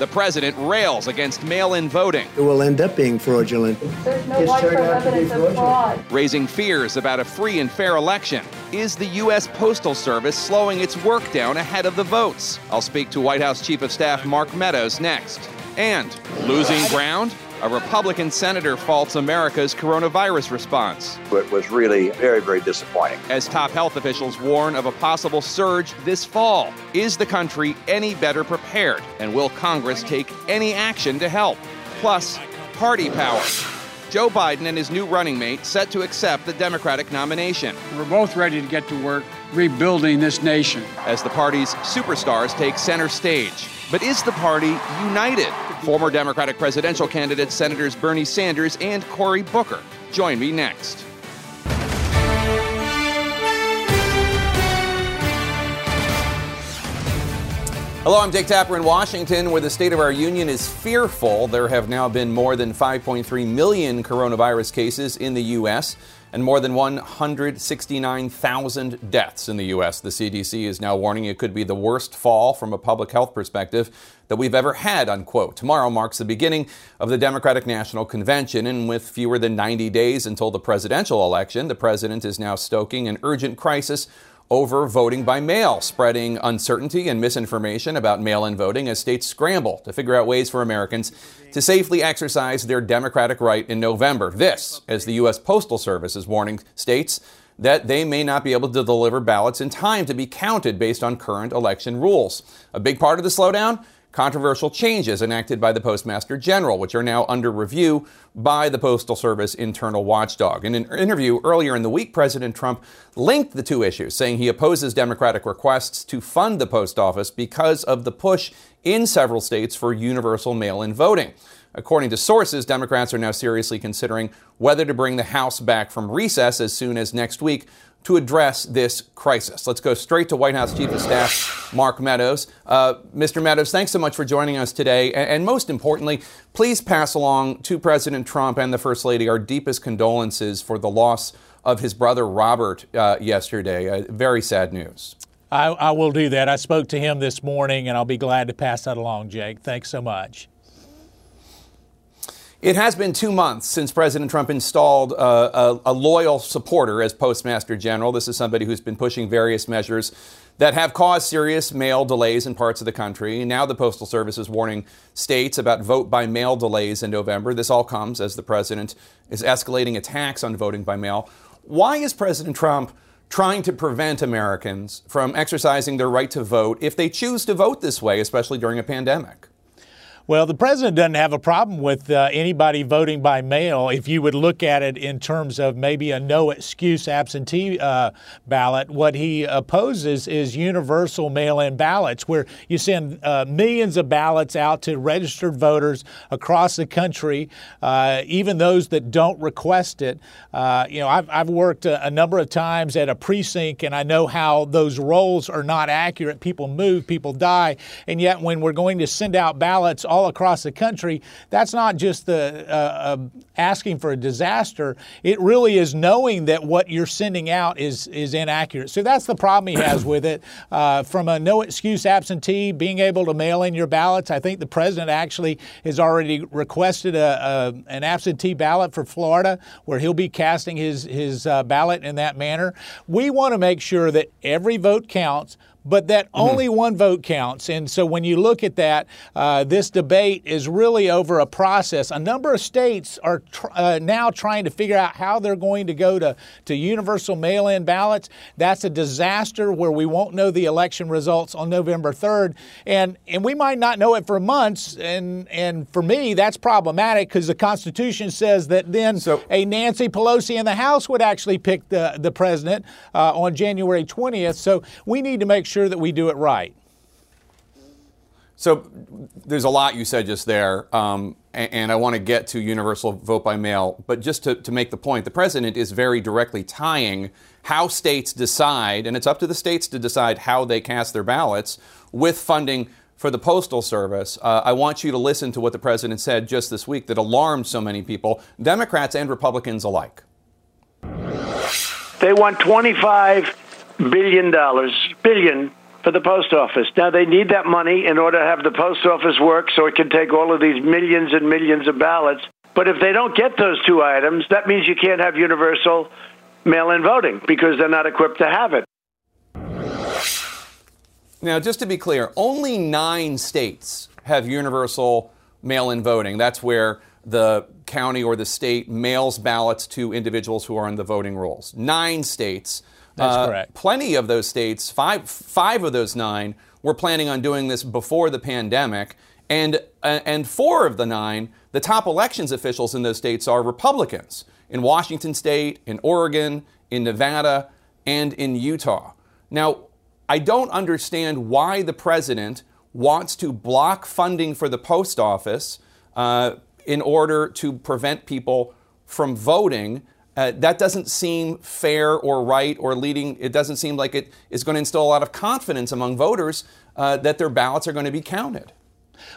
The president rails against mail-in voting. It will end up being fraudulent. There's no white evidence of fraud. Raising fears about a free and fair election. Is the U.S. Postal Service slowing its work down ahead of the votes? I'll speak to White House Chief of Staff Mark Meadows next. And losing ground? A Republican senator faults America's coronavirus response. It was really very, very disappointing. As top health officials warn of a possible surge this fall, is the country any better prepared? And will Congress take any action to help? Plus, party power. Joe Biden and his new running mate set to accept the Democratic nomination. We're both ready to get to work rebuilding this nation. As the party's superstars take center stage. But is the party united? Former Democratic presidential candidates Senators Bernie Sanders and Cory Booker. Join me next. Hello, I'm Jake Tapper in Washington, where the state of our union is fearful. There have now been more than 5.3 million coronavirus cases in the U.S., and more than 169,000 deaths in the U.S. The CDC is now warning it could be the worst fall from a public health perspective that we've ever had, unquote. Tomorrow marks the beginning of the Democratic National Convention, and with fewer than 90 days until the presidential election, the president is now stoking an urgent crisis over voting by mail, spreading uncertainty and misinformation about mail-in voting as states scramble to figure out ways for Americans to safely exercise their democratic right in November. This, as the U.S. Postal Service is warning states that they may not be able to deliver ballots in time to be counted based on current election rules. A big part of the slowdown? Controversial changes enacted by the Postmaster General, which are now under review by the Postal Service internal watchdog. In an interview earlier in the week, President Trump linked the two issues, saying he opposes Democratic requests to fund the post office because of the push in several states for universal mail-in voting. According to sources, Democrats are now seriously considering whether to bring the House back from recess as soon as next week to address this crisis. Let's go straight to White House Chief of Staff Mark Meadows. Mr. Meadows, thanks so much for joining us today. And most importantly, please pass along to President Trump and the First Lady our deepest condolences for the loss of his brother Robert yesterday. Very sad news. I will do that. I spoke to him this morning, and I'll be glad to pass that along, Jake. Thanks so much. It has been 2 months since President Trump installed a loyal supporter as Postmaster General. This is somebody who's been pushing various measures that have caused serious mail delays in parts of the country. Now the Postal Service is warning states about vote-by-mail delays in November. This all comes as the president is escalating attacks on voting by mail. Why is President Trump trying to prevent Americans from exercising their right to vote if they choose to vote this way, especially during a pandemic? Well, the president doesn't have a problem with anybody voting by mail if you would look at it in terms of maybe a no-excuse absentee ballot. What he opposes is universal mail-in ballots, where you send millions of ballots out to registered voters across the country, even those that don't request it. I've worked a number of times at a precinct, and I know how those rolls are not accurate. People move, people die, and yet when we're going to send out ballots all across the country, that's not just the asking for a disaster. It really is knowing that what you're sending out is inaccurate. So that's the problem he has with it. From a no-excuse absentee, being able to mail in your ballots, I think the president actually has already requested an absentee ballot for Florida, where he'll be casting his ballot in that manner. We want to make sure that every vote counts, but that only one vote counts. And so when you look at that, this debate is really over a process. A number of states are now trying to figure out how they're going to go to universal mail-in ballots. That's a disaster where we won't know the election results on November 3rd. And we might not know it for months. And for me, that's problematic because the Constitution says that then a Nancy Pelosi in the House would actually pick the president on January 20th. So we need to make sure that we do it right. So there's a lot you said just there, and I want to get to universal vote by mail. But just to make the point, the president is very directly tying how states decide, and it's up to the states to decide how they cast their ballots, with funding for the Postal Service. I want you to listen to what the president said just this week that alarmed so many people, Democrats and Republicans alike. They want $25 billion for the post office. Now, they need that money in order to have the post office work so it can take all of these millions and millions of ballots. But if they don't get those two items, that means you can't have universal mail-in voting because they're not equipped to have it. Now, just to be clear, only 9 states have universal mail-in voting. That's where the county or the state mails ballots to individuals who are on the voting rolls. 9 states. That's correct. Plenty of those states, five of those 9, were planning on doing this before the pandemic. And 4 of the 9, the top elections officials in those states are Republicans, in Washington State, in Oregon, in Nevada, and in Utah. Now, I don't understand why the president wants to block funding for the post office in order to prevent people from voting. That doesn't seem fair or right or leading. It doesn't seem like it is going to instill a lot of confidence among voters that their ballots are going to be counted.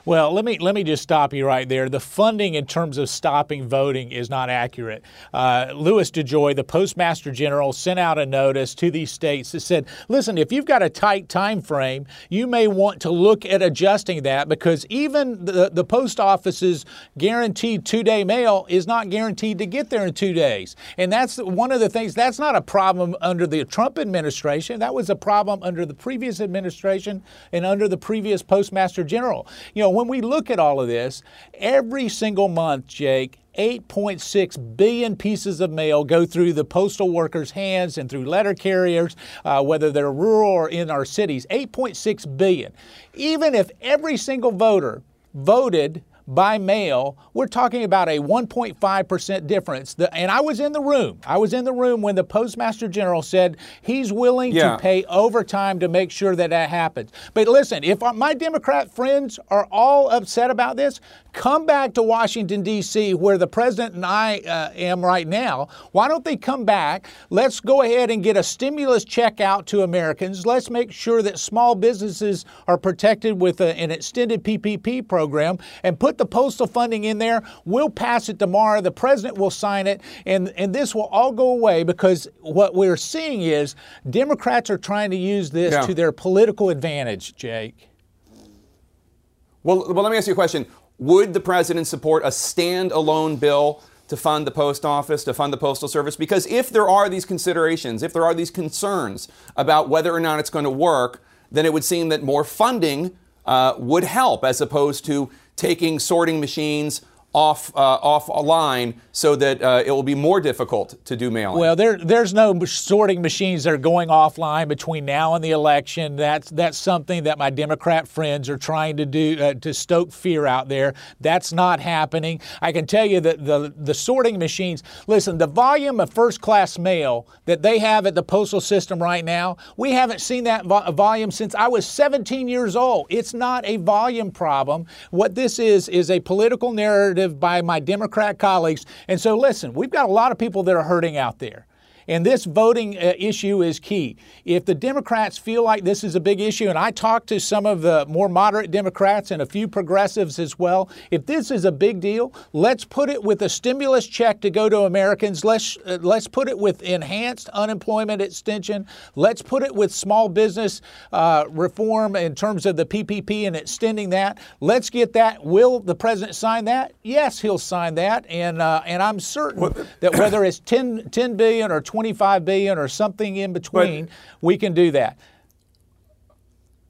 Well, let me just stop you right there. The funding in terms of stopping voting is not accurate. Louis DeJoy, the Postmaster General, sent out a notice to these states that said, listen, if you've got a tight time frame, you may want to look at adjusting that because even the post office's guaranteed 2-day mail is not guaranteed to get there in 2 days. And that's one of the things, that's not a problem under the Trump administration. That was a problem under the previous administration and under the previous Postmaster General. You know, when we look at all of this, every single month, Jake, 8.6 billion pieces of mail go through the postal workers' hands and through letter carriers, whether they're rural or in our cities, 8.6 billion. Even if every single voter voted by mail, we're talking about a 1.5% difference. And I was in the room. I was in the room when the Postmaster General said he's willing to pay overtime to make sure that that happens. But listen, if my Democrat friends are all upset about this, come back to Washington, D.C., where the president and I am right now. Why don't they come back? Let's go ahead and get a stimulus check out to Americans. Let's make sure that small businesses are protected with an extended PPP program and put the postal funding in there. We'll pass it tomorrow. The president will sign it, and this will all go away because what we're seeing is Democrats are trying to use this to their political advantage, Jake. Well, let me ask you a question. Would the president support a standalone bill to fund the post office, to fund the postal service? Because if there are these considerations, if there are these concerns about whether or not it's going to work, then it would seem that more funding would help as opposed to taking sorting machines off a line so that it will be more difficult to do mail-in. Well, there's no sorting machines that are going offline between now and the election. That's something that my Democrat friends are trying to do to stoke fear out there. That's not happening. I can tell you that the sorting machines, listen, the volume of first-class mail that they have at the postal system right now, we haven't seen that volume since I was 17 years old. It's not a volume problem. What this is a political narrative by my Democrat colleagues. And so, listen, we've got a lot of people that are hurting out there. And this voting issue is key. If the Democrats feel like this is a big issue, and I talked to some of the more moderate Democrats and a few progressives as well, if this is a big deal, let's put it with a stimulus check to go to Americans. Let's put it with enhanced unemployment extension. Let's put it with small business reform in terms of the PPP and extending that. Let's get that. Will the president sign that? Yes, he'll sign that. And I'm certain that whether it's 10 billion or 25 billion or something in between, we can do that.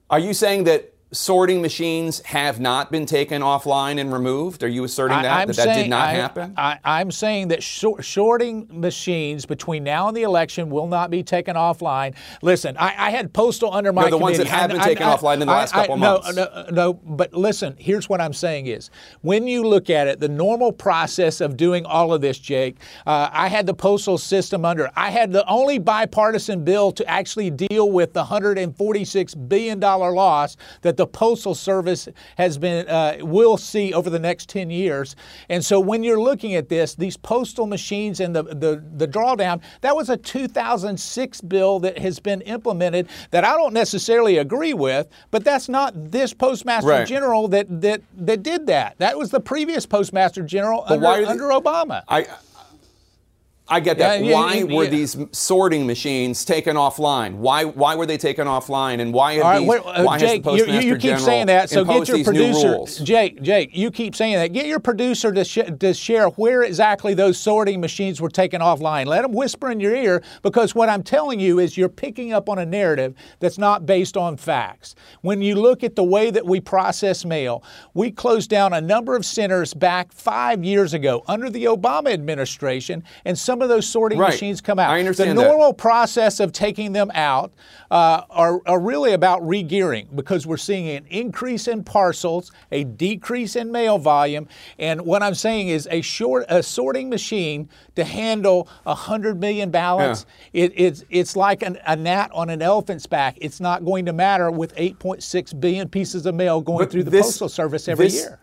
Are you saying that sorting machines have not been taken offline and removed? Are you asserting that did not happen? I'm saying that sorting machines between now and the election will not be taken offline. Listen, I had postal under my committee. The ones that have been taken offline in the last couple months. No, but listen, here's what I'm saying is, when you look at it, the normal process of doing all of this, Jake, I had the postal system under. I had the only bipartisan bill to actually deal with the $146 billion loss that the Postal Service has been will see over the next 10 years. And so when you're looking at this, these postal machines and the drawdown, that was a 2006 bill that has been implemented that I don't necessarily agree with, but that's not this Postmaster General that did that. That was the previous Postmaster General under Obama. I get that. Why were these sorting machines taken offline? Why were they taken offline? And why have Jake, has the Postmaster you keep General saying that, so get your producer, Jake, you keep saying that. Get your producer to share where exactly those sorting machines were taken offline. Let them whisper in your ear, because what I'm telling you is you're picking up on a narrative that's not based on facts. When you look at the way that we process mail, we closed down a number of centers back 5 years ago under the Obama administration, and some of those sorting machines come out. I understand the normal process of taking them out are really about regearing, because we're seeing an increase in parcels, a decrease in mail volume, and what I'm saying is a sorting machine to handle 100 million ballots. Yeah. It's like a gnat on an elephant's back. It's not going to matter with 8.6 billion pieces of mail going through the Postal Service every year.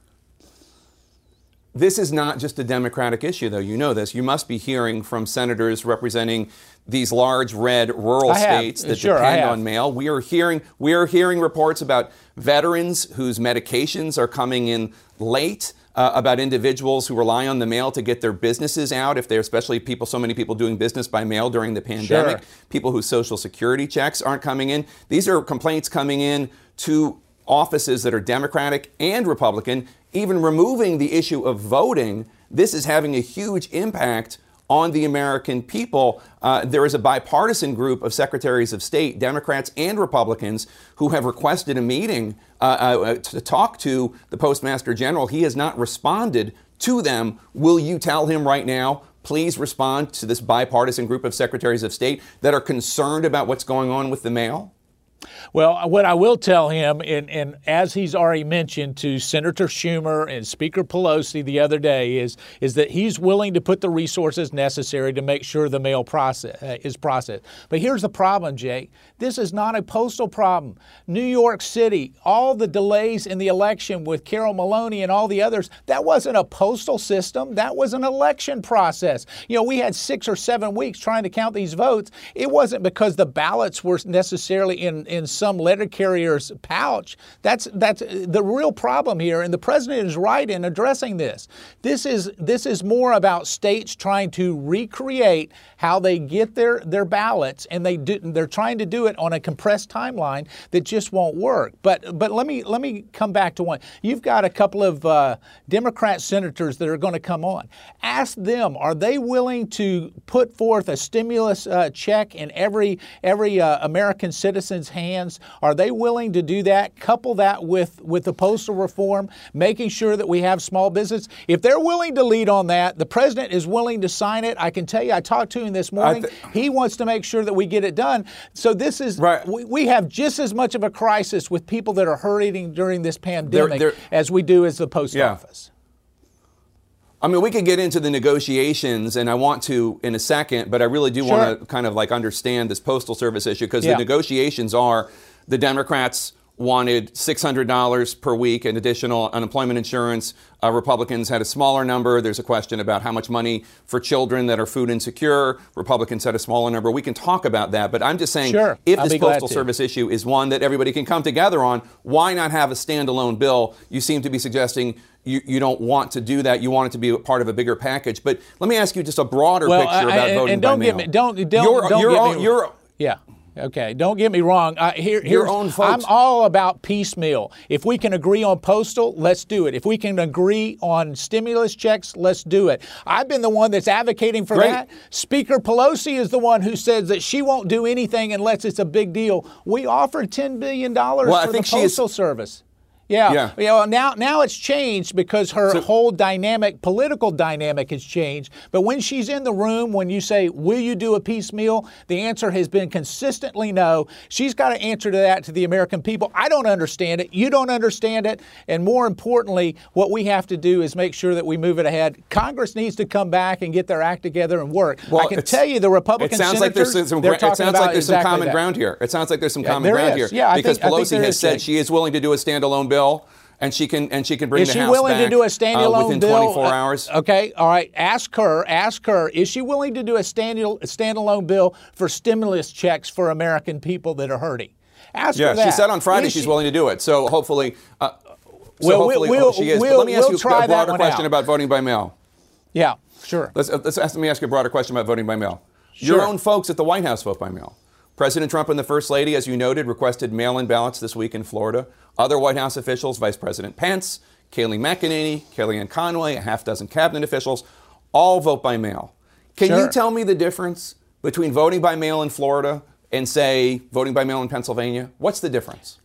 This is not just a Democratic issue, though. You know this. You must be hearing from senators representing these large red rural states that depend on mail. We are hearing reports about veterans whose medications are coming in late, about individuals who rely on the mail to get their businesses out, if they're especially so many people doing business by mail during the pandemic, people whose Social Security checks aren't coming in. These are complaints coming in to offices that are Democratic and Republican. Even removing the issue of voting, this is having a huge impact on the American people. There is a bipartisan group of secretaries of state, Democrats and Republicans, who have requested a meeting to talk to the Postmaster General. He has not responded to them. Will you tell him right now, please respond to this bipartisan group of secretaries of state that are concerned about what's going on with the mail? Well, what I will tell him, and as he's already mentioned to Senator Schumer and Speaker Pelosi the other day, is that he's willing to put the resources necessary to make sure the mail is processed. But here's the problem, Jake. This is not a postal problem. New York City, all the delays in the election with Carol Maloney and all the others, that wasn't a postal system. That was an election process. You know, we had 6 or 7 weeks trying to count these votes. It wasn't because the ballots were necessarily in some letter carrier's pouch. That's the real problem here, and the president is right in addressing this. This is more about states trying to recreate how they get their ballots, and they're trying to do it on a compressed timeline that just won't work. But let me come back to one. You've got a couple of Democrat senators that are going to come on. Ask them, are they willing to put forth a stimulus check in every American citizen's hand? Are they willing to do that? Couple that with the postal reform, making sure that we have small business. If they're willing to lead on that, the president is willing to sign it. I can tell you, I talked to him this morning. He wants to make sure that we get it done. So this is we have just as much of a crisis with people that are hurting during this pandemic as we do as the post office. I mean, we could get into the negotiations, and I want to in a second, but I really do want to kind of like understand this Postal Service issue, because the negotiations are the Democrats wanted $600 per week in additional unemployment insurance. Republicans had a smaller number. There's a question about how much money for children that are food insecure. Republicans had a smaller number. We can talk about that, but I'm just saying if this Postal Service issue is one that everybody can come together on, why not have a standalone bill? You seem to be suggesting You don't want to do that. You want it to be a part of a bigger package. But let me ask you just a broader picture about voting by mail. And don't get me. Don't. You're, yeah. Okay, don't get me wrong. Your own folks. I'm all about piecemeal. If we can agree on postal, let's do it. If we can agree on stimulus checks, let's do it. I've been the one that's advocating for that. Speaker Pelosi is the one who says that she won't do anything unless it's a big deal. We offered $10 billion for the Postal Service. Yeah. You know, now it's changed because her whole dynamic, political dynamic has changed. But when she's in the room, when you say, will you do a piecemeal? The answer has been consistently no. She's got to answer to that to the American people. I don't understand it. You don't understand it. And more importantly, what we have to do is make sure that we move it ahead. Congress needs to come back and get their act together and work. Well, I can tell you the Republican senators, it sounds like there's some common ground here. It sounds like there's some common ground here. Yeah, because Pelosi has said she is willing to do a standalone bill. And she can bring the House back. Is she willing to do a standalone within 24 hours? Okay, all right. Ask her. Is she willing to do a standalone bill for stimulus checks for American people that are hurting? Ask her that. She said on Friday she's willing to do it. So hopefully, she is. But let me ask you a broader question about voting by mail. Yeah, sure. Let me ask you a broader question about voting by mail. Sure. Your own folks at the White House vote by mail. President Trump and the First Lady, as you noted, requested mail-in ballots this week in Florida. Other White House officials, Vice President Pence, Kayleigh McEnany, Kellyanne Conway, a half dozen cabinet officials, all vote by mail. Can you tell me the difference between voting by mail in Florida and, say, voting by mail in Pennsylvania? What's the difference?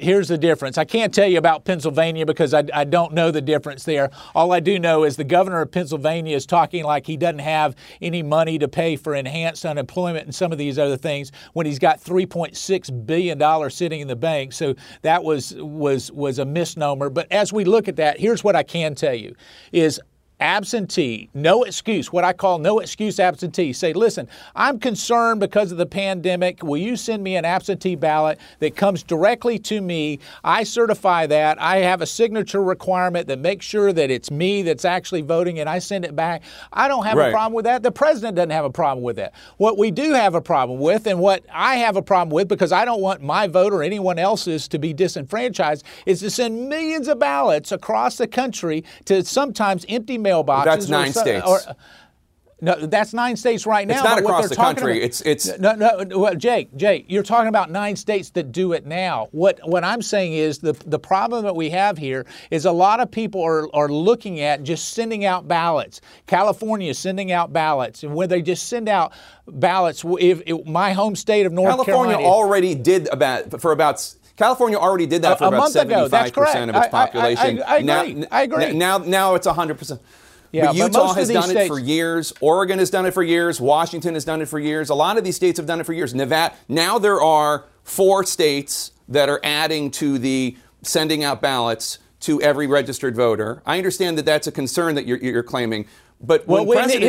Here's the difference. I can't tell you about Pennsylvania because I don't know the difference there. All I do know is the governor of Pennsylvania is talking like he doesn't have any money to pay for enhanced unemployment and some of these other things when he's got $3.6 billion sitting in the bank. So that was a misnomer. But as we look at that, here's what I can tell you is absentee, no excuse, what I call no excuse absentee. Say, listen, I'm concerned because of the pandemic. Will you send me an absentee ballot that comes directly to me? I certify that. I have a signature requirement that makes sure that it's me that's actually voting and I send it back. I don't have a problem with that. The president doesn't have a problem with that. What we do have a problem with and what I have a problem with because I don't want my vote or anyone else's to be disenfranchised is to send millions of ballots across the country to sometimes empty mail. That's 9 states. That's 9 states right now. It's not across the country. About, it's no. Jake, you're talking about 9 states that do it now. What I'm saying is the problem that we have here is a lot of people are looking at just sending out ballots. California is sending out ballots, and when they just send out ballots, if my home state of North Carolina, California already did that for about 75% of its population. I agree. Now it's 100%. Yeah, but Utah has done it for years. Oregon has done it for years. Washington has done it for years. A lot of these states have done it for years. Nevada. Now there are 4 states that are adding to the sending out ballots to every registered voter. I understand that that's a concern that you're claiming. But wouldn't it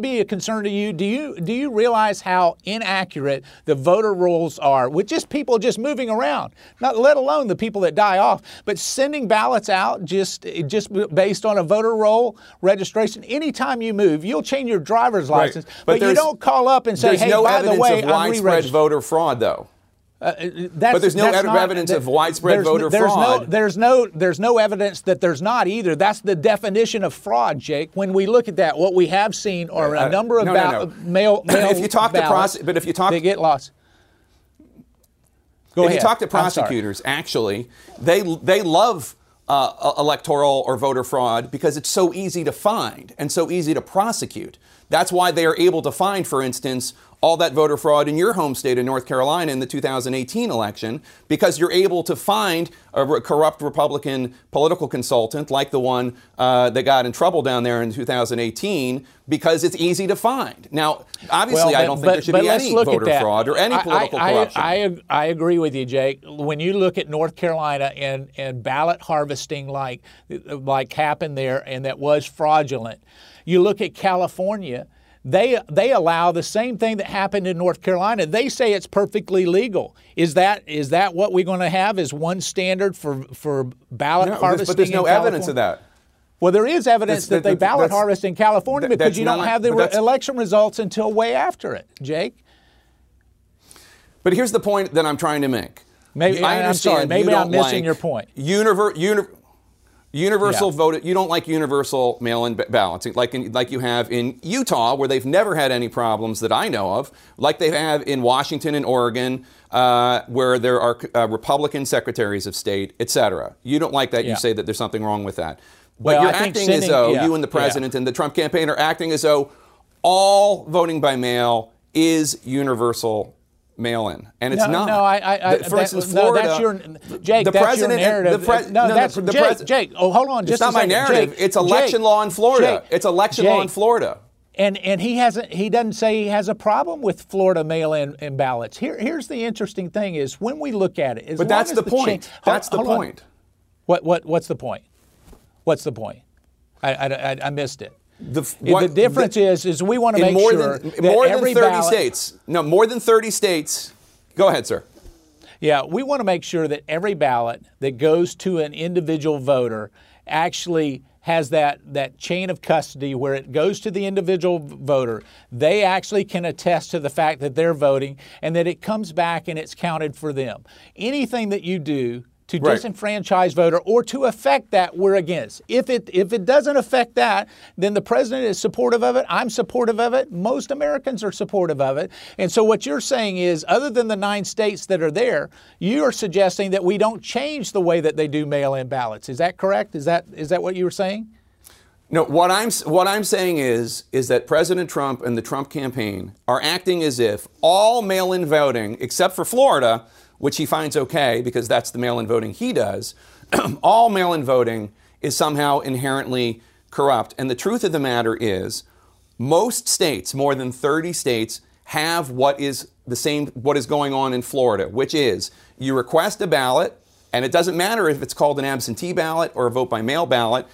be a concern to you? Do you realize how inaccurate the voter rolls are with just people just moving around, not let alone the people that die off, but sending ballots out just based on a voter roll registration? Anytime you move, you'll change your driver's license, but you don't call up and say, "Hey, by the way, I'm re-registered." There's no evidence of widespread voter fraud, though. But there's no evidence of widespread voter fraud. There's no evidence that there's not either. That's the definition of fraud, Jake. When we look at that, what we have seen are a number of mail if you talk ballots, they get lost. Go ahead. If you talk to prosecutors, actually, they love electoral or voter fraud because it's so easy to find and so easy to prosecute. That's why they are able to find, for instance, all that voter fraud in your home state of North Carolina in the 2018 election, because you're able to find a corrupt Republican political consultant like the one that got in trouble down there in 2018, because it's easy to find. Now, obviously, I don't think there should be any voter fraud or any political corruption. I agree with you, Jake. When you look at North Carolina and ballot harvesting like happened there, and that was fraudulent, you look at California. They allow the same thing that happened in North Carolina. They say it's perfectly legal. Is that what we're going to have? Is one standard for ballot harvesting? But there's no evidence of that. Well, there is evidence that they ballot harvest in California because you don't have the election results until way after it, Jake. But here's the point that I'm trying to make. Maybe I'm missing your point. Universal voted. You don't like universal mail-in balloting, like you have in Utah, where they've never had any problems that I know of, like they have in Washington and Oregon, where there are Republican secretaries of state, etc. You don't like that. Yeah. You say that there's something wrong with that. But well, you're acting as though you and the president and the Trump campaign are acting as though all voting by mail is universal mail-in, and it's not. Jake, hold on. It's not my narrative. Jake, it's election law in Florida. And he hasn't. He doesn't say he has a problem with Florida mail-in ballots. Here's the interesting thing: is when we look at it. But that's the point. That's the point. What's the point? What's the point? I missed it. The difference is we want to make sure that every ballot. More than 30 states. Go ahead, sir. Yeah, we want to make sure that every ballot that goes to an individual voter actually has that chain of custody where it goes to the individual voter. They actually can attest to the fact that they're voting and that it comes back and it's counted for them. Anything that you do to disenfranchise voter or to affect that, we're against. If it doesn't affect that, then the president is supportive of it. I'm supportive of it. Most Americans are supportive of it. And so what you're saying is, other than the 9 states that are there, you are suggesting that we don't change the way that they do mail-in ballots. Is that correct? Is that what you were saying? No. What I'm saying is that President Trump and the Trump campaign are acting as if all mail-in voting, except for Florida, which he finds okay because that's the mail-in voting he does, all mail-in voting is somehow inherently corrupt. And the truth of the matter is most states, more than 30 states, have what is going on in Florida, which is you request a ballot, and it doesn't matter if it's called an absentee ballot or a vote-by-mail ballot.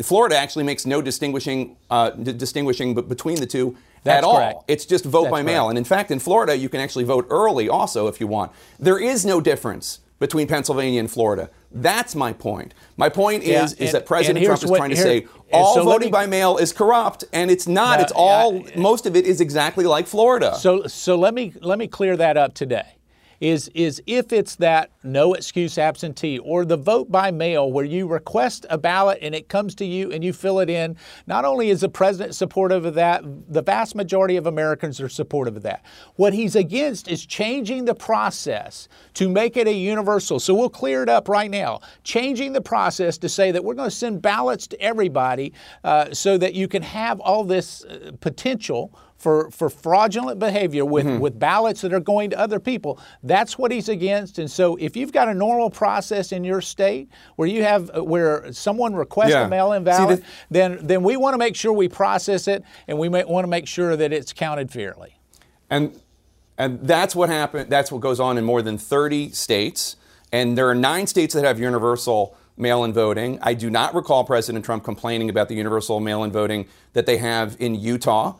Florida actually makes no distinguishing between the two. That's at correct. All. It's just vote That's by mail. Correct. And in fact, in Florida, you can actually vote early also if you want. There is no difference between Pennsylvania and Florida. That's my point. My point is that President Trump is trying to say all voting by mail is corrupt, and it's not. Most of it is exactly like Florida. So let me clear that up today. Is if it's that no excuse absentee or the vote by mail where you request a ballot and it comes to you and you fill it in, not only is the president supportive of that, the vast majority of Americans are supportive of that. What he's against is changing the process to make it a universal. So we'll clear it up right now. Changing the process to say that we're going to send ballots to everybody so that you can have all this potential for fraudulent behavior with ballots that are going to other people. That's what he's against. And so if you've got a normal process in your state where you have where someone requests a mail-in ballot, then we want to make sure we process it, and we want to make sure that it's counted fairly. And that's what happened. That's what goes on in more than 30 states. And there are 9 states that have universal mail-in voting. I do not recall President Trump complaining about the universal mail-in voting that they have in Utah,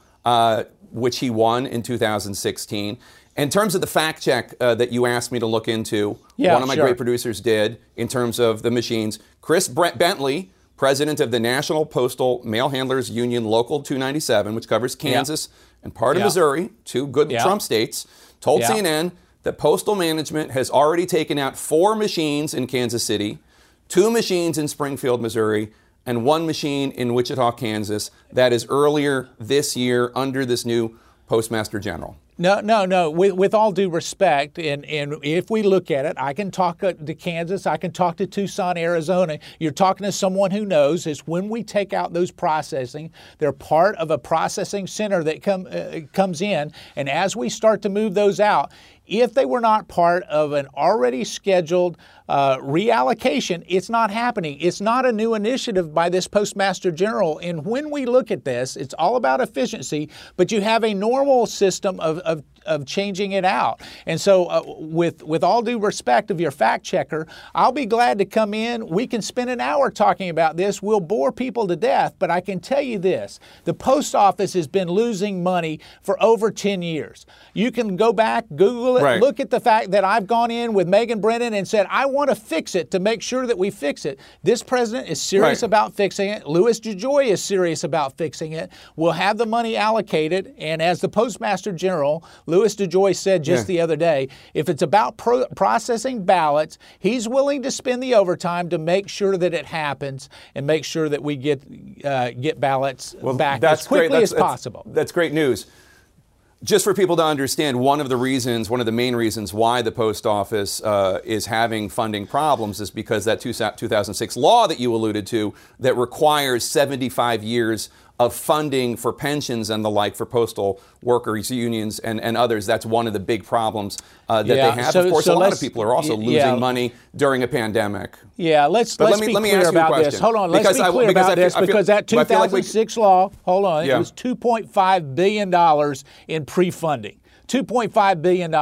which he won in 2016. In terms of the fact check that you asked me to look into, one of my great producers did in terms of the machines. Chris Bentley, president of the National Postal Mail Handlers Union Local 297, which covers Kansas and part of Missouri, two good Trump states, told CNN that postal management has already taken out 4 machines in Kansas City, 2 machines in Springfield, Missouri, and 1 machine in Wichita, Kansas. That is earlier this year under this new Postmaster General. No. With all due respect, and if we look at it, I can talk to Kansas. I can talk to Tucson, Arizona. You're talking to someone who knows. It's when we take out those processing, they're part of a processing center that comes in. And as we start to move those out, if they were not part of an already scheduled reallocation, it's not happening. It's not a new initiative by this Postmaster General. And when we look at this, it's all about efficiency, but you have a normal system of changing it out. And so with all due respect of your fact checker, I'll be glad to come in. We can spend an hour talking about this. We'll bore people to death, but I can tell you this. The post office has been losing money for over 10 years. You can go back, Google Right. Look at the fact that I've gone in with Megan Brennan and said, I want to fix it to make sure that we fix it. This president is serious about fixing it. Louis DeJoy is serious about fixing it. We'll have the money allocated. And as the Postmaster General, Louis DeJoy said just the other day, if it's about processing ballots, he's willing to spend the overtime to make sure that it happens and make sure that we get ballots back as quickly as possible. That's great news. Just for people to understand, one of the main reasons why the post office is having funding problems is because that 2006 law that you alluded to that requires 75 years of funding for pensions and the like for postal workers, unions, and others. That's one of the big problems that they have. Of course, a lot of people are also losing money during a pandemic. Yeah, let me ask you a question. Hold on, let's be clear about this, because that 2006 law, hold on, it was $2.5 billion in pre-funding. $2.5 billion.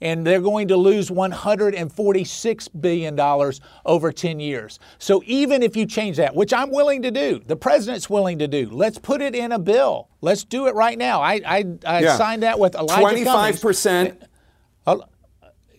And they're going to lose $146 billion over 10 years. So even if you change that, which I'm willing to do, the president's willing to do, let's put it in a bill. Let's do it right now. I signed that with Elijah 25%. Cummings.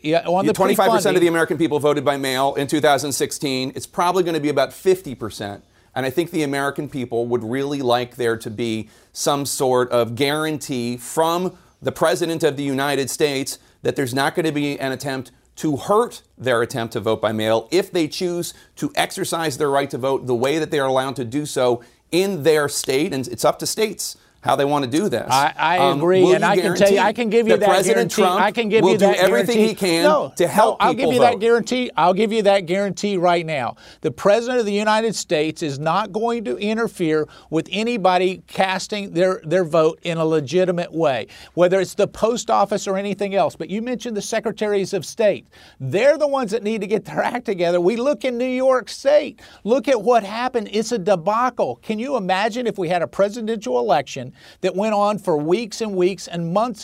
Yeah, on the 25% of the American people voted by mail in 2016. It's probably going to be about 50%. And I think the American people would really like there to be some sort of guarantee from the president of the United States that there's not going to be an attempt to hurt their attempt to vote by mail if they choose to exercise their right to vote the way that they are allowed to do so in their state. And it's up to states how they want to do this. I agree. And I can tell you, I can give you that President guarantee. Trump I can give will you that do everything guarantee. He can no, to help no, I'll people give you vote. That guarantee. I'll give you that guarantee right now. The President of the United States is not going to interfere with anybody casting their vote in a legitimate way, whether it's the post office or anything else. But you mentioned the secretaries of state. They're the ones that need to get their act together. We look in New York State. Look at what happened. It's a debacle. Can you imagine if we had a presidential election that went on for weeks and weeks and months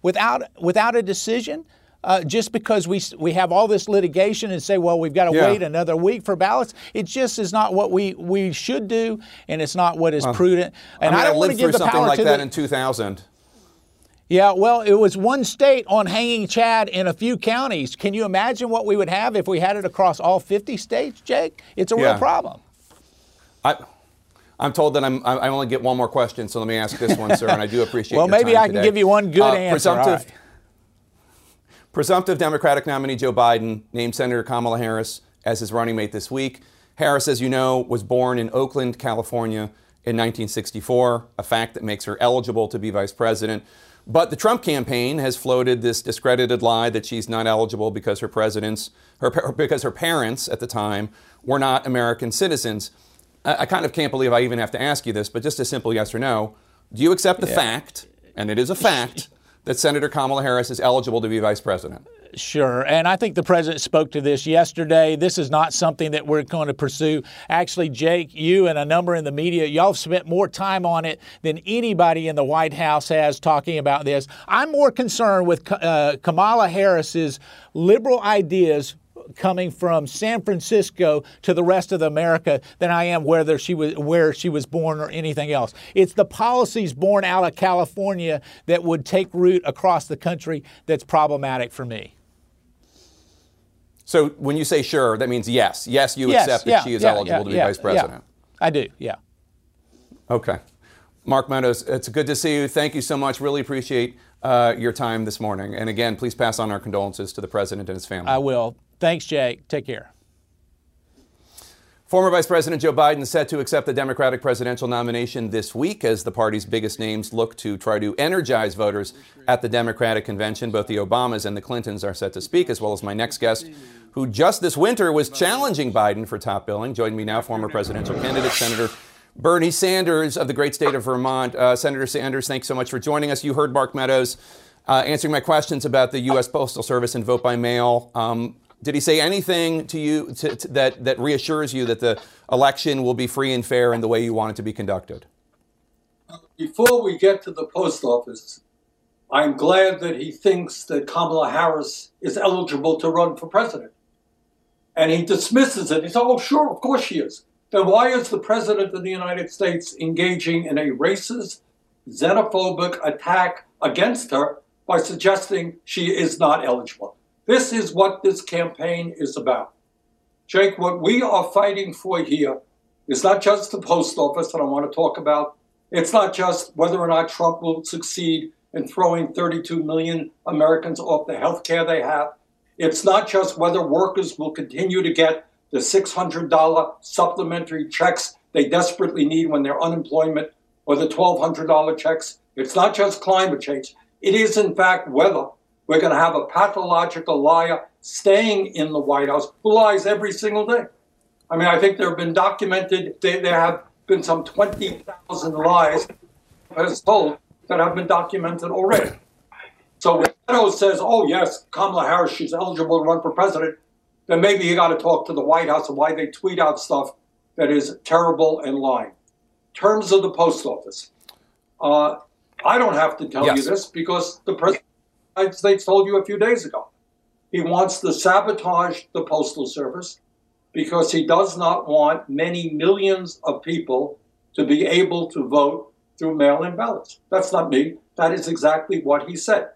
without a decision, just because we have all this litigation and say, well, we've got to wait another week for ballots. It just is not what we should do, and it's not what is prudent. And I don't want to give the power to something like that in 2000. Yeah, well, it was one state on hanging Chad in a few counties. Can you imagine what we would have if we had it across all 50 states, Jake? It's a real problem. I'm told that I only get one more question, so let me ask this one, sir, and I do appreciate your time today. Well, maybe I can give you one good answer. Presumptive Democratic nominee Joe Biden named Senator Kamala Harris as his running mate this week. Harris, as you know, was born in Oakland, California in 1964, a fact that makes her eligible to be vice president. But the Trump campaign has floated this discredited lie that she's not eligible because her parents at the time were not American citizens. I kind of can't believe I even have to ask you this, but just a simple yes or no. Do you accept the fact, and it is a fact, that Senator Kamala Harris is eligible to be vice president? Sure. And I think the president spoke to this yesterday. This is not something that we're going to pursue. Actually, Jake, you and a number in the media, y'all have spent more time on it than anybody in the White House has talking about this. I'm more concerned with Kamala Harris's liberal ideas coming from San Francisco to the rest of America than I am where she was born or anything else. It's the policies born out of California that would take root across the country that's problematic for me. So when you say sure, that means yes. Yes, you accept that she is eligible to be vice president. Yeah. I do, Okay. Mark Meadows, it's good to see you. Thank you so much. Really appreciate your time this morning. And again, please pass on our condolences to the president and his family. I will. Thanks, Jake. Take care. Former Vice President Joe Biden is set to accept the Democratic presidential nomination this week as the party's biggest names look to try to energize voters at the Democratic convention. Both the Obamas and the Clintons are set to speak, as well as my next guest, who just this winter was challenging Biden for top billing. Joining me now, former presidential candidate, Senator Bernie Sanders of the great state of Vermont. Senator Sanders, thanks so much for joining us. You heard Mark Meadows answering my questions about the U.S. Postal Service and vote by mail. Did he say anything to you that reassures you that the election will be free and fair in the way you want it to be conducted? Before we get to the post office, I'm glad that he thinks that Kamala Harris is eligible to run for president. And he dismisses it. He says, oh, sure, of course she is. Then why is the president of the United States engaging in a racist, xenophobic attack against her by suggesting she is not eligible. This is what this campaign is about. Jake, what we are fighting for here is not just the post office that I want to talk about. It's not just whether or not Trump will succeed in throwing 32 million Americans off the health care they have. It's not just whether workers will continue to get the $600 supplementary checks they desperately need when they're unemployment or the $1,200 checks. It's not just climate change. It is, in fact, whether we're going to have a pathological liar staying in the White House who lies every single day. I mean, I think there have been documented, there have been some 20,000 lies as told that have been documented already. So when Meadows says, oh, yes, Kamala Harris, she's eligible to run for president, then maybe you got to talk to the White House and why they tweet out stuff that is terrible and lying. In terms of the post office, I don't have to tell you this because the president of the United States told you a few days ago. He wants to sabotage the Postal Service because he does not want many millions of people to be able to vote through mail-in ballots. That's not me. That is exactly what he said.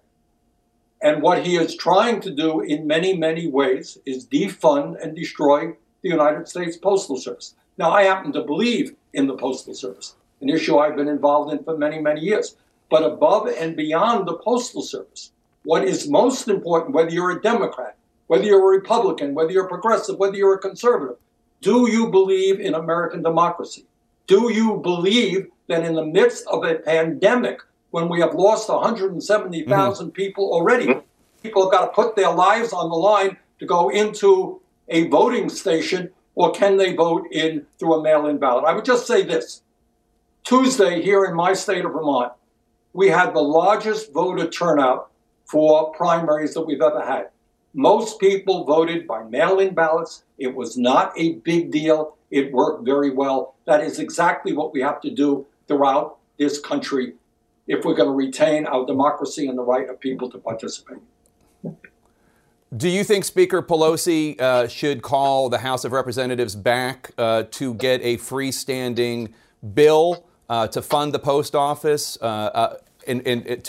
And what he is trying to do in many, many ways is defund and destroy the United States Postal Service. Now, I happen to believe in the Postal Service, an issue I've been involved in for many, many years. But above and beyond the Postal Service, what is most important, whether you're a Democrat, whether you're a Republican, whether you're a progressive, whether you're a conservative, do you believe in American democracy? Do you believe that in the midst of a pandemic, when we have lost 170,000 people already, people have got to put their lives on the line to go into a voting station, or can they vote in through a mail-in ballot? I would just say this. Tuesday here in my state of Vermont, we had the largest voter turnout for primaries that we've ever had. Most people voted by mail-in ballots. It was not a big deal. It worked very well. That is exactly what we have to do throughout this country if we're going to retain our democracy and the right of people to participate. Do you think Speaker Pelosi should call the House of Representatives back to get a freestanding bill to fund the post office to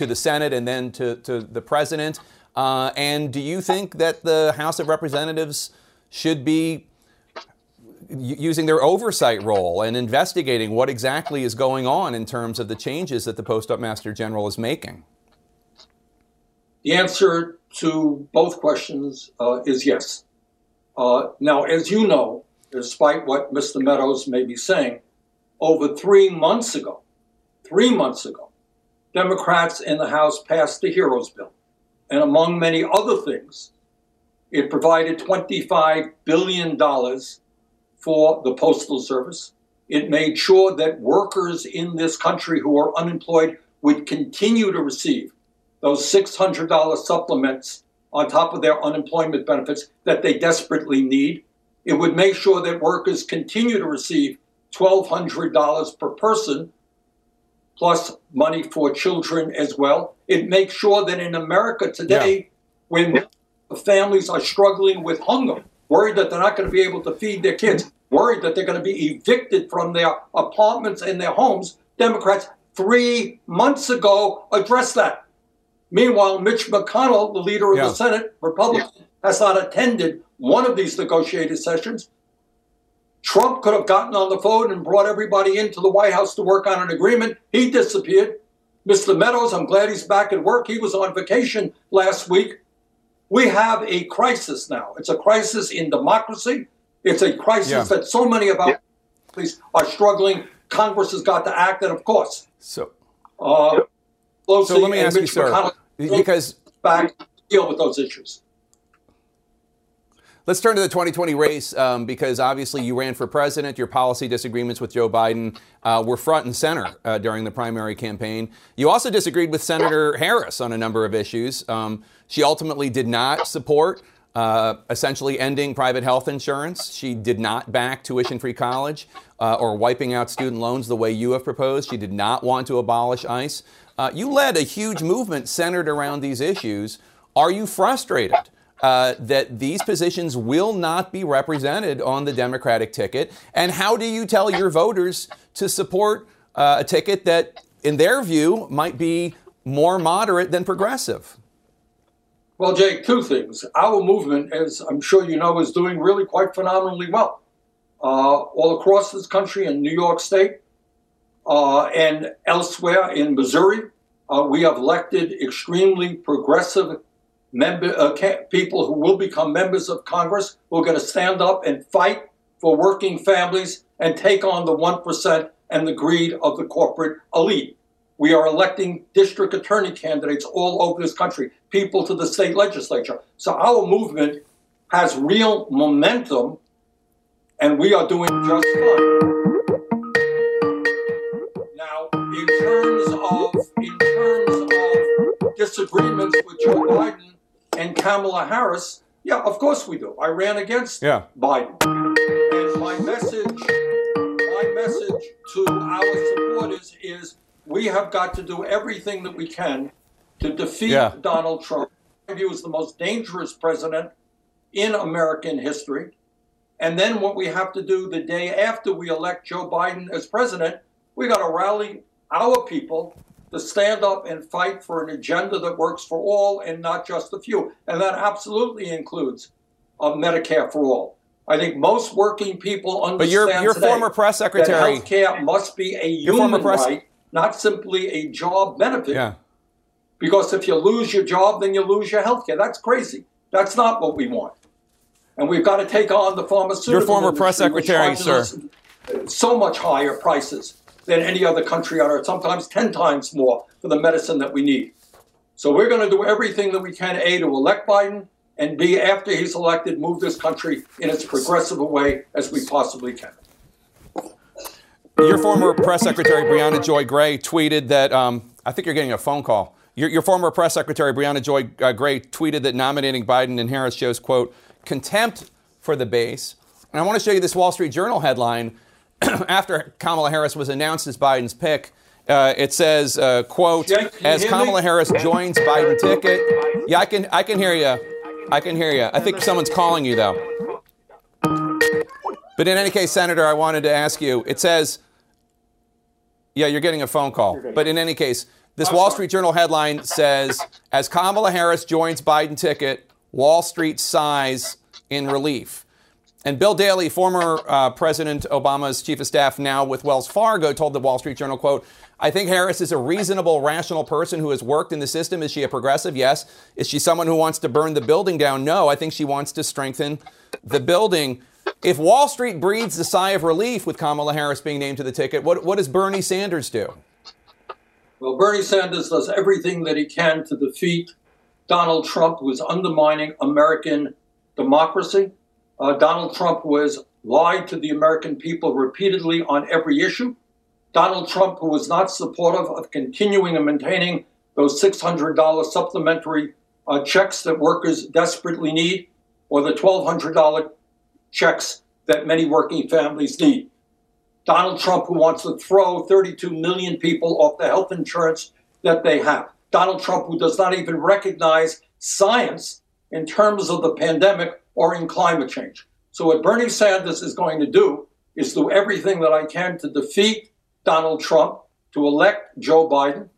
the Senate and then to the president? And do you think that the House of Representatives should be using their oversight role and investigating what exactly is going on in terms of the changes that the Postmaster General is making? The answer to both questions is yes. Now, as you know, despite what Mr. Meadows may be saying, over 3 months ago, Democrats in the House passed the HEROES Bill. And among many other things, it provided $25 billion for the Postal Service. It made sure that workers in this country who are unemployed would continue to receive those $600 supplements on top of their unemployment benefits that they desperately need. It would make sure that workers continue to receive $1,200 per person, plus money for children as well. It makes sure that in America today, when families are struggling with hunger, worried that they're not going to be able to feed their kids, worried that they're going to be evicted from their apartments and their homes, Democrats 3 months ago addressed that. Meanwhile, Mitch McConnell, the leader of the Senate, Republican, has not attended one of these negotiated sessions. Trump could have gotten on the phone and brought everybody into the White House to work on an agreement. He disappeared. Mr. Meadows, I'm glad he's back at work. He was on vacation last week. We have a crisis now. It's a crisis in democracy. It's a crisis that so many of our police are struggling. Congress has got to act, and of course. So let me ask you, sir, because back to deal with those issues. Let's turn to the 2020 race because obviously you ran for president. Your policy disagreements with Joe Biden were front and center during the primary campaign. You also disagreed with Senator Harris on a number of issues. She ultimately did not support essentially ending private health insurance. She did not back tuition-free college or wiping out student loans the way you have proposed. She did not want to abolish ICE. You led a huge movement centered around these issues. Are you frustrated that these positions will not be represented on the Democratic ticket? And how do you tell your voters to support a ticket that, in their view, might be more moderate than progressive? Well, Jake, two things. Our movement, as I'm sure you know, is doing really quite phenomenally well all across this country, in New York State and elsewhere in Missouri. We have elected extremely progressive people who will become members of Congress, who are going to stand up and fight for working families and take on the 1% and the greed of the corporate elite. We are electing district attorney candidates all over this country, people to the state legislature. So our movement has real momentum, and we are doing just fine. Now, in terms of disagreements with Joe Biden and Kamala Harris, yeah, of course we do. I ran against Biden. And my message to our supporters is, we have got to do everything that we can to defeat Donald Trump. He was the most dangerous president in American history. And then what we have to do the day after we elect Joe Biden as president, we got to rally our people to stand up and fight for an agenda that works for all and not just a few. And that absolutely includes Medicare for all. I think most working people understand but your former press secretary, that healthcare must be a human right, not simply a job benefit. Yeah. Because if you lose your job, then you lose your health care. That's crazy. That's not what we want. And we've got to take on the pharmaceutical industry. Your former press secretary, sir. So much higher prices than any other country on earth, sometimes 10 times more for the medicine that we need. So we're going to do everything that we can, A, to elect Biden, and B, after he's elected, move this country in as progressive a way as we possibly can. Your former press secretary, Breonna Joy Gray, tweeted that, I think you're getting a phone call. Your former press secretary, Breonna Joy Gray, tweeted that nominating Biden and Harris shows, quote, contempt for the base. And I want to show you this Wall Street Journal headline after Kamala Harris was announced as Biden's pick. It says, quote, as Kamala Harris joins Biden ticket. Yeah, I can hear you. I can hear you. I think someone's calling you, though. But in any case, Senator, I wanted to ask you, it says, yeah, you're getting a phone call. But in any case, this Wall Street Journal headline says, as Kamala Harris joins Biden ticket, Wall Street sighs in relief. And Bill Daley, former President Obama's chief of staff, now with Wells Fargo, told the Wall Street Journal, quote, I think Harris is a reasonable, rational person who has worked in the system. Is she a progressive? Yes. Is she someone who wants to burn the building down? No. I think she wants to strengthen the building. If Wall Street breathes a sigh of relief with Kamala Harris being named to the ticket, what does Bernie Sanders do? Well, Bernie Sanders does everything that he can to defeat Donald Trump, who is undermining American democracy. Donald Trump was lied to the American people repeatedly on every issue. Donald Trump, who was not supportive of continuing and maintaining those $600 supplementary checks that workers desperately need, or the $1,200 checks that many working families need. Donald Trump, who wants to throw 32 million people off the health insurance that they have. Donald Trump, who does not even recognize science in terms of the pandemic or in climate change. So what Bernie Sanders is going to do is do everything that I can to defeat Donald Trump, to elect Joe Biden.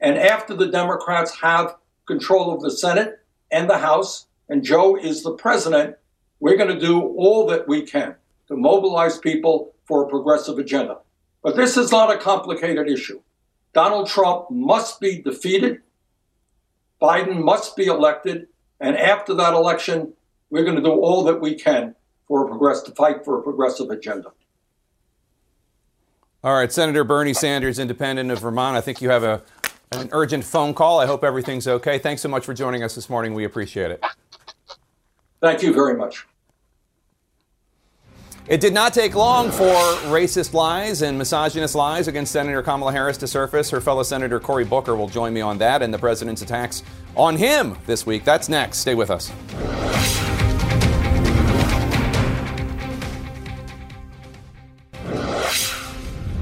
And after the Democrats have control of the Senate and the House, and Joe is the president, we're going to do all that we can to mobilize people for a progressive agenda. But this is not a complicated issue. Donald Trump must be defeated. Biden must be elected. And after that election, we're going to do all that we can for to fight for a progressive agenda. All right, Senator Bernie Sanders, independent of Vermont. I think you have an urgent phone call. I hope everything's okay. Thanks so much for joining us this morning. We appreciate it. Thank you very much. It did not take long for racist lies and misogynist lies against Senator Kamala Harris to surface. Her fellow Senator Cory Booker will join me on that and the president's attacks on him this week. That's next. Stay with us.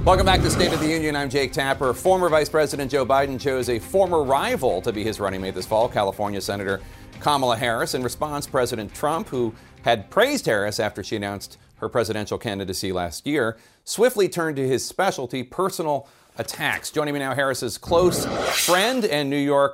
Welcome back to State of the Union. I'm Jake Tapper. Former Vice President Joe Biden chose a former rival to be his running mate this fall, California Senator Kamala Harris. In response, President Trump, who had praised Harris after she announced her presidential candidacy last year, swiftly turned to his specialty, personal attacks. Joining me now, Harris's close friend and New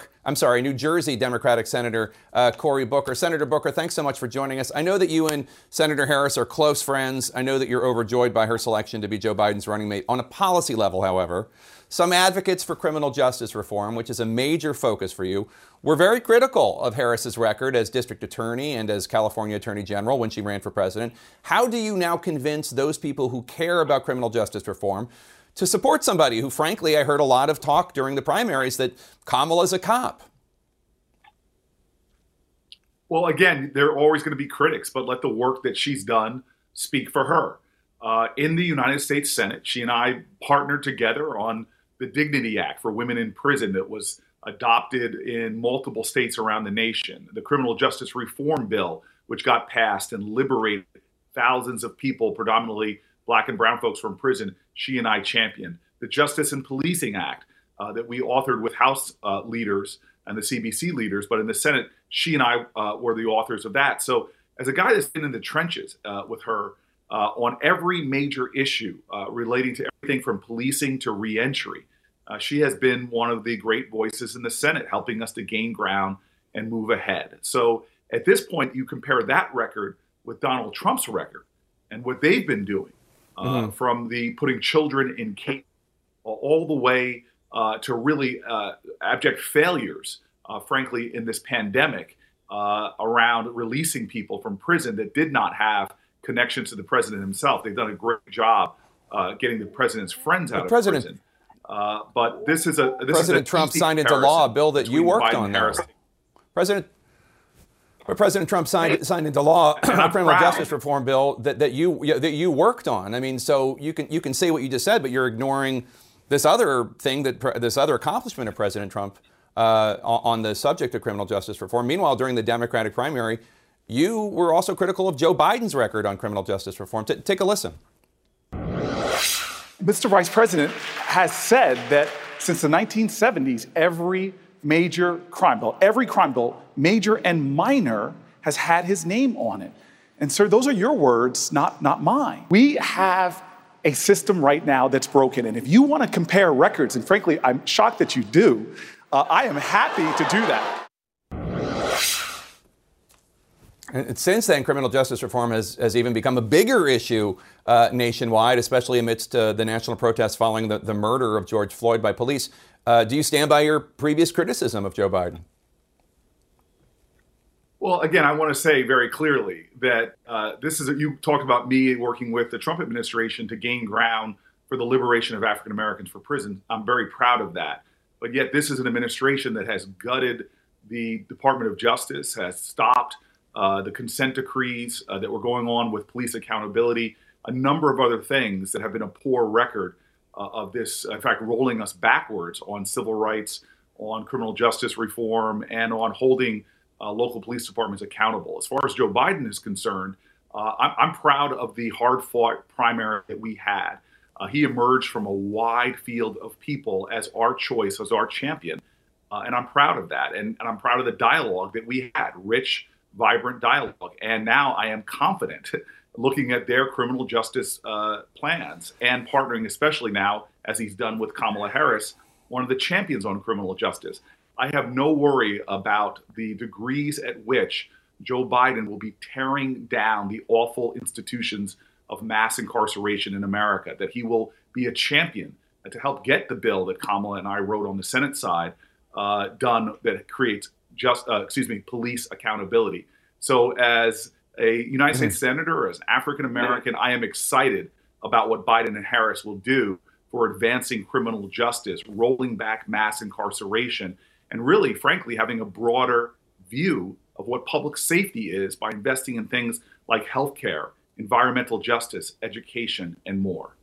Jersey Democratic Senator Cory Booker. Senator Booker, thanks so much for joining us. I know that you and Senator Harris are close friends. I know that you're overjoyed by her selection to be Joe Biden's running mate. On a policy level, however, some advocates for criminal justice reform, which is a major focus for you, were very critical of Harris's record as district attorney and as California attorney general when she ran for president. How do you now convince those people who care about criminal justice reform to support somebody who, frankly, I heard a lot of talk during the primaries that Kamala's a cop? Well, again, there are always going to be critics, but let the work that she's done speak for her. In the United States Senate, she and I partnered together on the Dignity Act for women in prison that was adopted in multiple states around the nation, the criminal justice reform bill, which got passed and liberated thousands of people, predominantly Black and brown folks, from prison. She and I championed the Justice and Policing Act that we authored with House leaders and the CBC leaders. But in the Senate, she and I were the authors of that. So as a guy that's been in the trenches with her on every major issue relating to everything from policing to reentry, she has been one of the great voices in the Senate, helping us to gain ground and move ahead. So at this point, you compare that record with Donald Trump's record and what they've been doing. From the putting children in cages all the way to really abject failures, frankly, in this pandemic around releasing people from prison that did not have connections to the president himself. They've done a great job getting the president's friends out of prison. But this is a this President is a Trump signed into law a bill that you worked Biden on. President Trump signed into law a criminal justice reform bill that you worked on. I mean, so you can say what you just said, but you're ignoring this other thing, this other accomplishment of President Trump on the subject of criminal justice reform. Meanwhile, during the Democratic primary, you were also critical of Joe Biden's record on criminal justice reform. Take a listen. Mr. Vice President has said that since the 1970s, every major crime bill, major and minor, has had his name on it. And sir, those are your words, not mine. We have a system right now that's broken. And if you want to compare records, and frankly, I'm shocked that you do, I am happy to do that. And since then, criminal justice reform has even become a bigger issue nationwide, especially amidst the national protests following the murder of George Floyd by police. Do you stand by your previous criticism of Joe Biden? Well, again, I want to say very clearly that you talked about me working with the Trump administration to gain ground for the liberation of African Americans from prison. I'm very proud of that. But yet this is an administration that has gutted the Department of Justice, has stopped the consent decrees that were going on with police accountability, a number of other things that have been a poor record of this, in fact, rolling us backwards on civil rights, on criminal justice reform, and on holding local police departments accountable. As far as Joe Biden is concerned, I'm proud of the hard-fought primary that we had. He emerged from a wide field of people as our choice, as our champion, and I'm proud of that. And I'm proud of the dialogue that we had, rich, vibrant dialogue. And now I am confident looking at their criminal justice plans and partnering, especially now, as he's done with Kamala Harris, one of the champions on criminal justice. I have no worry about the degrees at which Joe Biden will be tearing down the awful institutions of mass incarceration in America, that he will be a champion to help get the bill that Kamala and I wrote on the Senate side done that creates police accountability. So as a United States senator, as an African-American, I am excited about what Biden and Harris will do for advancing criminal justice, rolling back mass incarceration, and really, frankly, having a broader view of what public safety is by investing in things like healthcare, environmental justice, education, and more.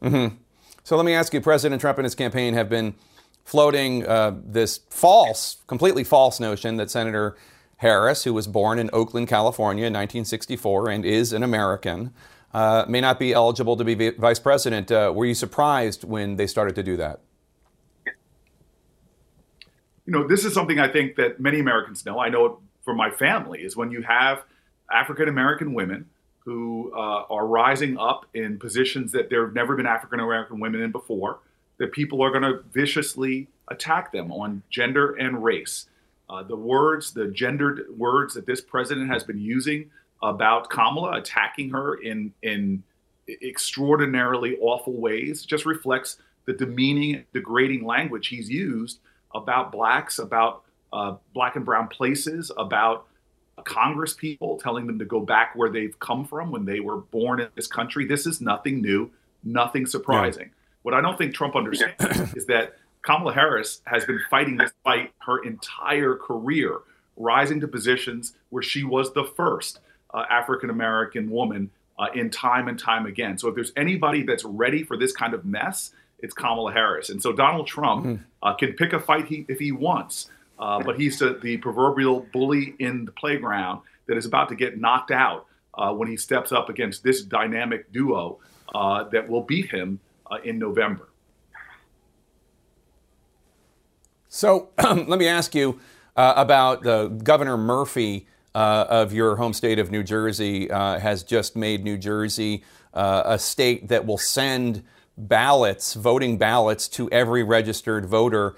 Mm-hmm. So let me ask you, President Trump and his campaign have been floating this completely false notion that Senator Harris, who was born in Oakland, California in 1964 and is an American, may not be eligible to be vice president. Were you surprised when they started to do that? You know, this is something I think that many Americans know. I know it from my family, is when you have African-American women who are rising up in positions that there have never been African-American women in before, that people are going to viciously attack them on gender and race. The gendered words that this president has been using about Kamala, attacking her in extraordinarily awful ways, just reflects the demeaning, degrading language he's used about blacks, about black and brown places, about Congress people, telling them to go back where they've come from when they were born in this country. This is nothing new, nothing surprising. Yeah. What I don't think Trump understands is that Kamala Harris has been fighting this fight her entire career, rising to positions where she was the first African-American woman in time and time again. So if there's anybody that's ready for this kind of mess, it's Kamala Harris. And so Donald Trump can pick a fight if he wants, but he's the proverbial bully in the playground that is about to get knocked out when he steps up against this dynamic duo that will beat him in November. So let me ask you about Governor Murphy of your home state of New Jersey has just made New Jersey a state that will send ballots, voting ballots, to every registered voter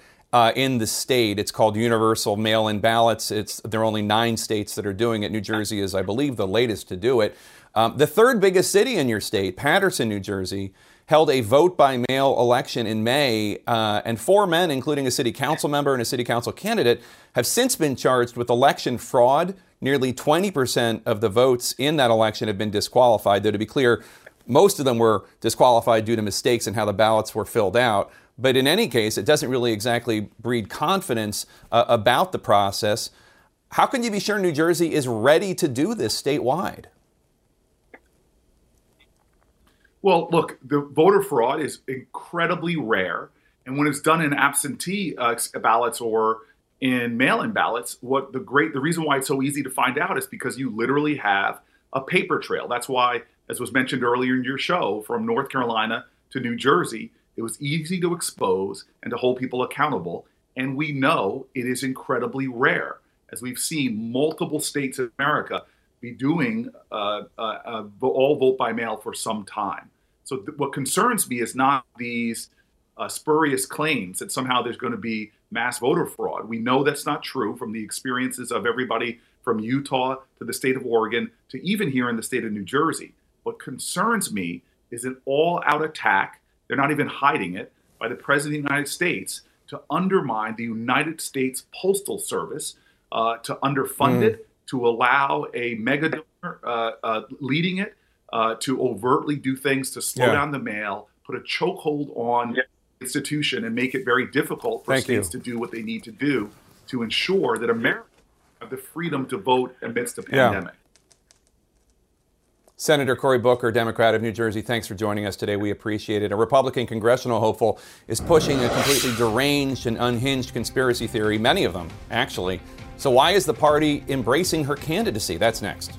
in the state. It's called universal mail-in ballots. There are only 9 states that are doing it. New Jersey is, I believe, the latest to do it. The third biggest city in your state, Paterson, New Jersey, held a vote-by-mail election in May, and 4 men, including a city council member and a city council candidate, have since been charged with election fraud. Nearly 20% of the votes in that election have been disqualified, though, to be clear, most of them were disqualified due to mistakes in how the ballots were filled out. But in any case, it doesn't really exactly breed confidence about the process. How can you be sure New Jersey is ready to do this statewide? Well, look, the voter fraud is incredibly rare. And when it's done in absentee ballots or in mail-in ballots, the reason why it's so easy to find out is because you literally have a paper trail. That's why, as was mentioned earlier in your show, from North Carolina to New Jersey, it was easy to expose and to hold people accountable. And we know it is incredibly rare, as we've seen multiple states in America be doing all vote by mail for some time. So what concerns me is not these spurious claims that somehow there's going to be mass voter fraud. We know that's not true from the experiences of everybody from Utah to the state of Oregon to even here in the state of New Jersey. What concerns me is an all-out attack, they're not even hiding it, by the President of the United States to undermine the United States Postal Service, to underfund it, to allow a mega donor leading it, to overtly do things to slow down the mail, put a chokehold on the institution, and make it very difficult for states to do what they need to do to ensure that Americans have the freedom to vote amidst a pandemic. Senator Cory Booker, Democrat of New Jersey, thanks for joining us today. We appreciate it. A Republican congressional hopeful is pushing a completely deranged and unhinged conspiracy theory, many of them, actually. So why is the party embracing her candidacy? That's next.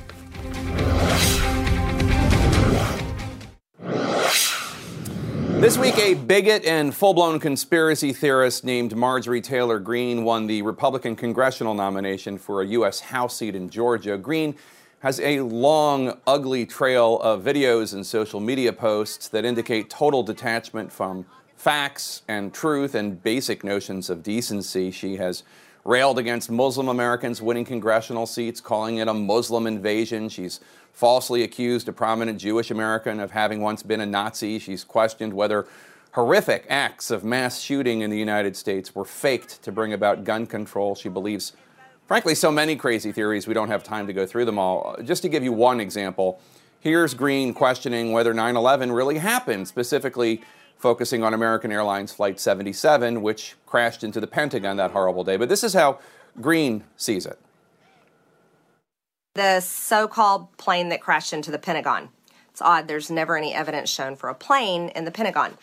This week, a bigot and full-blown conspiracy theorist named Marjorie Taylor Greene won the Republican congressional nomination for a U.S. House seat in Georgia. Greene has a long, ugly trail of videos and social media posts that indicate total detachment from facts and truth and basic notions of decency. She has railed against Muslim Americans winning congressional seats, calling it a Muslim invasion. She's falsely accused a prominent Jewish American of having once been a Nazi. She's questioned whether horrific acts of mass shooting in the United States were faked to bring about gun control. She believes, frankly, so many crazy theories, we don't have time to go through them all. Just to give you one example, here's Greene questioning whether 9/11 really happened, specifically focusing on American Airlines Flight 77, which crashed into the Pentagon that horrible day. But this is how Greene sees it. The so-called plane that crashed into the Pentagon. It's odd, there's never any evidence shown for a plane in the Pentagon.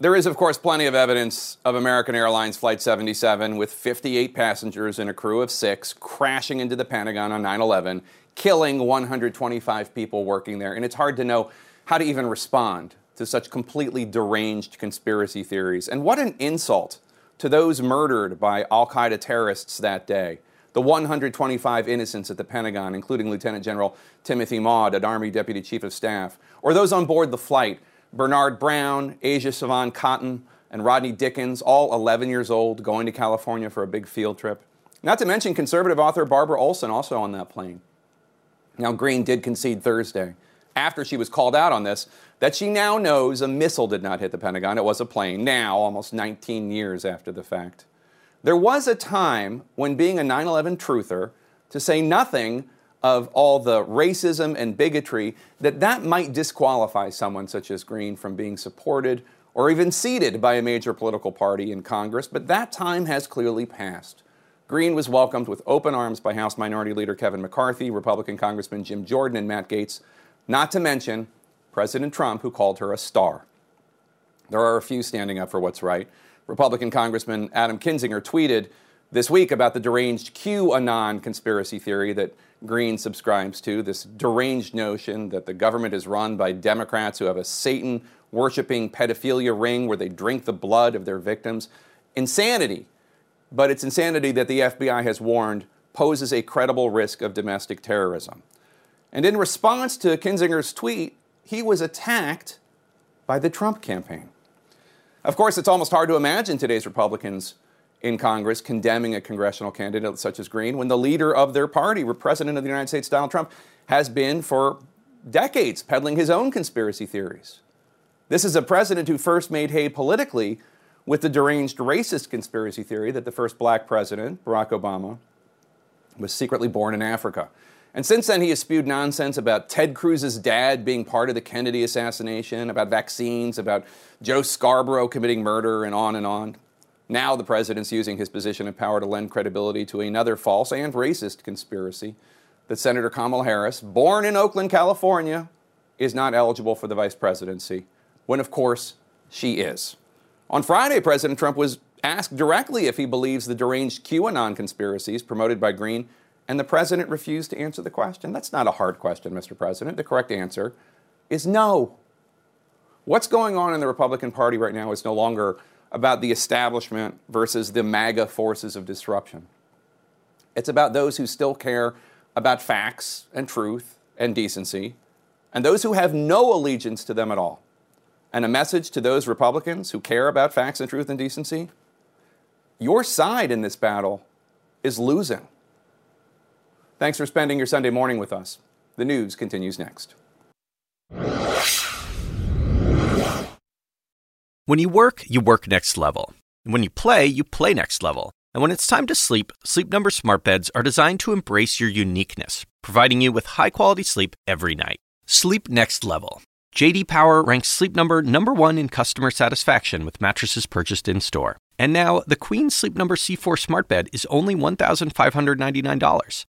There is, of course, plenty of evidence of American Airlines Flight 77 with 58 passengers and a crew of 6 crashing into the Pentagon on 9/11, killing 125 people working there. And it's hard to know how to even respond to such completely deranged conspiracy theories. And what an insult to those murdered by al-Qaeda terrorists that day. The 125 innocents at the Pentagon, including Lieutenant General Timothy Maude, an Army Deputy Chief of Staff, or those on board the flight, Bernard Brown, Asia Savant Cotton, and Rodney Dickens, all 11 years old, going to California for a big field trip. Not to mention conservative author Barbara Olson also on that plane. Now, Greene did concede Thursday, after she was called out on this, that she now knows a missile did not hit the Pentagon. It was a plane, now almost 19 years after the fact. There was a time when being a 9/11 truther, to say nothing of all the racism and bigotry, that might disqualify someone such as Greene from being supported or even seated by a major political party in Congress, but that time has clearly passed. Greene was welcomed with open arms by House Minority Leader Kevin McCarthy, Republican Congressman Jim Jordan, and Matt Gaetz, not to mention President Trump, who called her a star. There are a few standing up for what's right. Republican Congressman Adam Kinzinger tweeted this week about the deranged QAnon conspiracy theory that Greene subscribes to, this deranged notion that the government is run by Democrats who have a Satan-worshipping pedophilia ring where they drink the blood of their victims. Insanity. But it's insanity that the FBI has warned poses a credible risk of domestic terrorism. And in response to Kinzinger's tweet, he was attacked by the Trump campaign. Of course, it's almost hard to imagine today's Republicans in Congress condemning a congressional candidate such as Greene when the leader of their party, President of the United States Donald Trump, has been for decades peddling his own conspiracy theories. This is a president who first made hay politically with the deranged racist conspiracy theory that the first black president, Barack Obama, was secretly born in Africa. And since then, he has spewed nonsense about Ted Cruz's dad being part of the Kennedy assassination, about vaccines, about Joe Scarborough committing murder, and on and on. Now the president's using his position of power to lend credibility to another false and racist conspiracy that Senator Kamala Harris, born in Oakland, California, is not eligible for the vice presidency, when, of course, she is. On Friday, President Trump was asked directly if he believes the deranged QAnon conspiracies promoted by Greene, and the president refused to answer the question. That's not a hard question, Mr. President. The correct answer is no. What's going on in the Republican Party right now is no longer about the establishment versus the MAGA forces of disruption. It's about those who still care about facts and truth and decency, and those who have no allegiance to them at all. And a message to those Republicans who care about facts and truth and decency: your side in this battle is losing. Thanks for spending your Sunday morning with us. The news continues next. When you work next level. And when you play next level. And when it's time to sleep, Sleep Number smart beds are designed to embrace your uniqueness, providing you with high-quality sleep every night. Sleep next level. J.D. Power ranks Sleep Number number one in customer satisfaction with mattresses purchased in-store. And now, the Queen Sleep Number C4 smart bed is only $1,599.